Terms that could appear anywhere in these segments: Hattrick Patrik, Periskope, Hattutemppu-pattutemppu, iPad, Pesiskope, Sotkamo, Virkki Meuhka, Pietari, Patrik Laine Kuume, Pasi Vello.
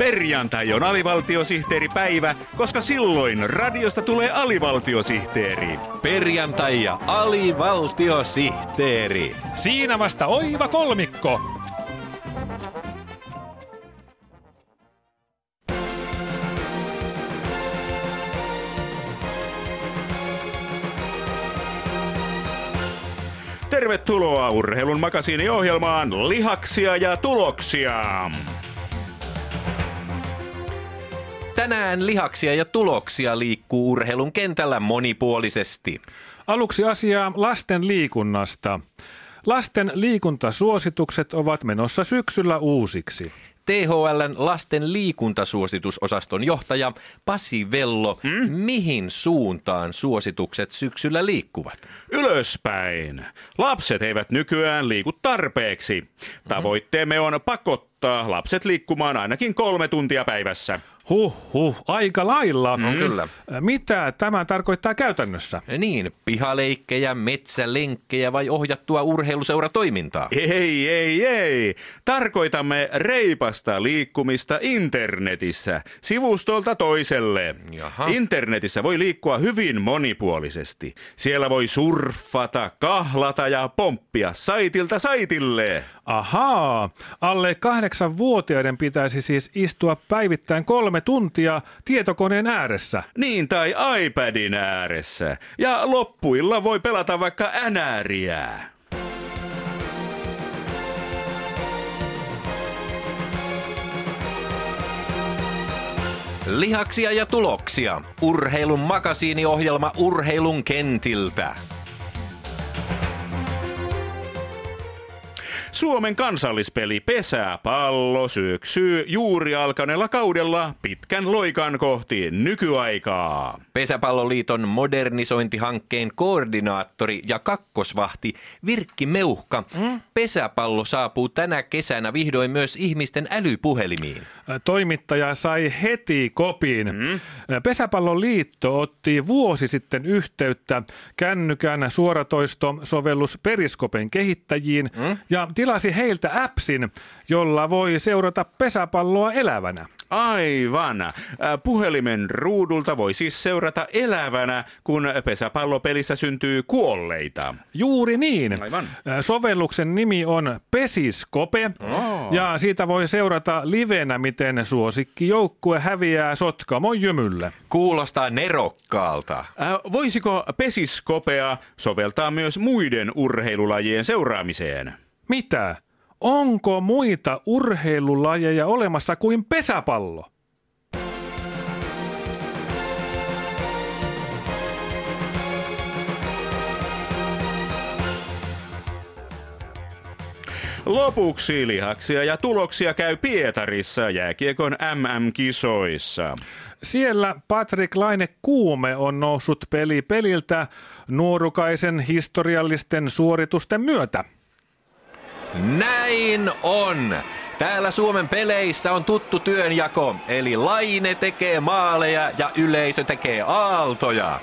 Perjantai on alivaltiosihteeripäivä, koska silloin radiosta tulee alivaltiosihteeri. Perjantai ja alivaltiosihteeri. Siinä vasta oiva kolmikko. Tervetuloa Urheilun makasiiniohjelmaan Lihaksia ja tuloksia. Tänään lihaksia ja tuloksia liikkuu urheilun kentällä monipuolisesti. Aluksi asiaa lasten liikunnasta. Lasten liikuntasuositukset ovat menossa syksyllä uusiksi. THL:n lasten liikuntasuositusosaston johtaja Pasi Vello, mihin suuntaan suositukset syksyllä liikkuvat? Ylöspäin. Lapset eivät nykyään liiku tarpeeksi. Tavoitteemme on pakottaa lapset liikkumaan ainakin 3 tuntia päivässä. Huh, aika lailla. No, kyllä. Mitä tämä tarkoittaa käytännössä? Niin, pihaleikkejä, metsälenkkejä vai ohjattua urheiluseuratoimintaa? Ei. Tarkoitamme reipasta liikkumista internetissä, sivustolta toiselle. Jaha. Internetissä voi liikkua hyvin monipuolisesti. Siellä voi surffata, kahlata ja pomppia saitilta saitille. Ahaa, alle 8-vuotiaiden pitäisi siis istua päivittäin 3 tuntia tietokoneen ääressä. Niin, tai iPadin ääressä. Ja loppuilla voi pelata vaikka NR:ää. Lihaksia ja tuloksia. Urheilun makasiiniohjelma urheilun kentiltä. Suomen kansallispeli pesäpallo syöksyy juuri alkaneella kaudella pitkän loikan kohti nykyaikaa. Pesäpalloliiton modernisointihankkeen koordinaattori ja kakkosvahti Virkki Meuhka. Pesäpallo saapuu tänä kesänä vihdoin myös ihmisten älypuhelimiin. Toimittaja sai heti kopin. Pesäpalloliitto otti vuosi sitten yhteyttä kännykän suoratoistosovellus Periskopen kehittäjiin ja tilasi heiltä appsin, jolla voi seurata pesäpalloa elävänä. Aivan. Puhelimen ruudulta voi siis seurata elävänä, kun pesäpallopelissä syntyy kuolleita. Juuri niin. Aivan. Sovelluksen nimi on Pesiskope, ja siitä voi seurata livenä, miten suosikkijoukkue häviää Sotkamon jymylle. Kuulostaa nerokkaalta. Voisiko Pesiskopea soveltaa myös muiden urheilulajien seuraamiseen? Mitä? Onko muita urheilulajeja olemassa kuin pesäpallo? Lopuksi lihaksia ja tuloksia käy Pietarissa jääkiekon MM-kisoissa. Siellä Patrik Laine Kuume on noussut peli peliltä nuorukaisen historiallisten suoritusten myötä. Näin on! Täällä Suomen peleissä on tuttu työnjako, eli Laine tekee maaleja ja yleisö tekee aaltoja.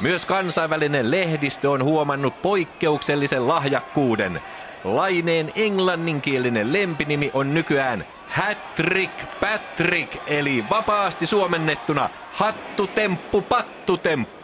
Myös kansainvälinen lehdistö on huomannut poikkeuksellisen lahjakkuuden. Laineen englanninkielinen lempinimi on nykyään Hattrick Patrik, eli vapaasti suomennettuna Hattutemppu-pattutemppu.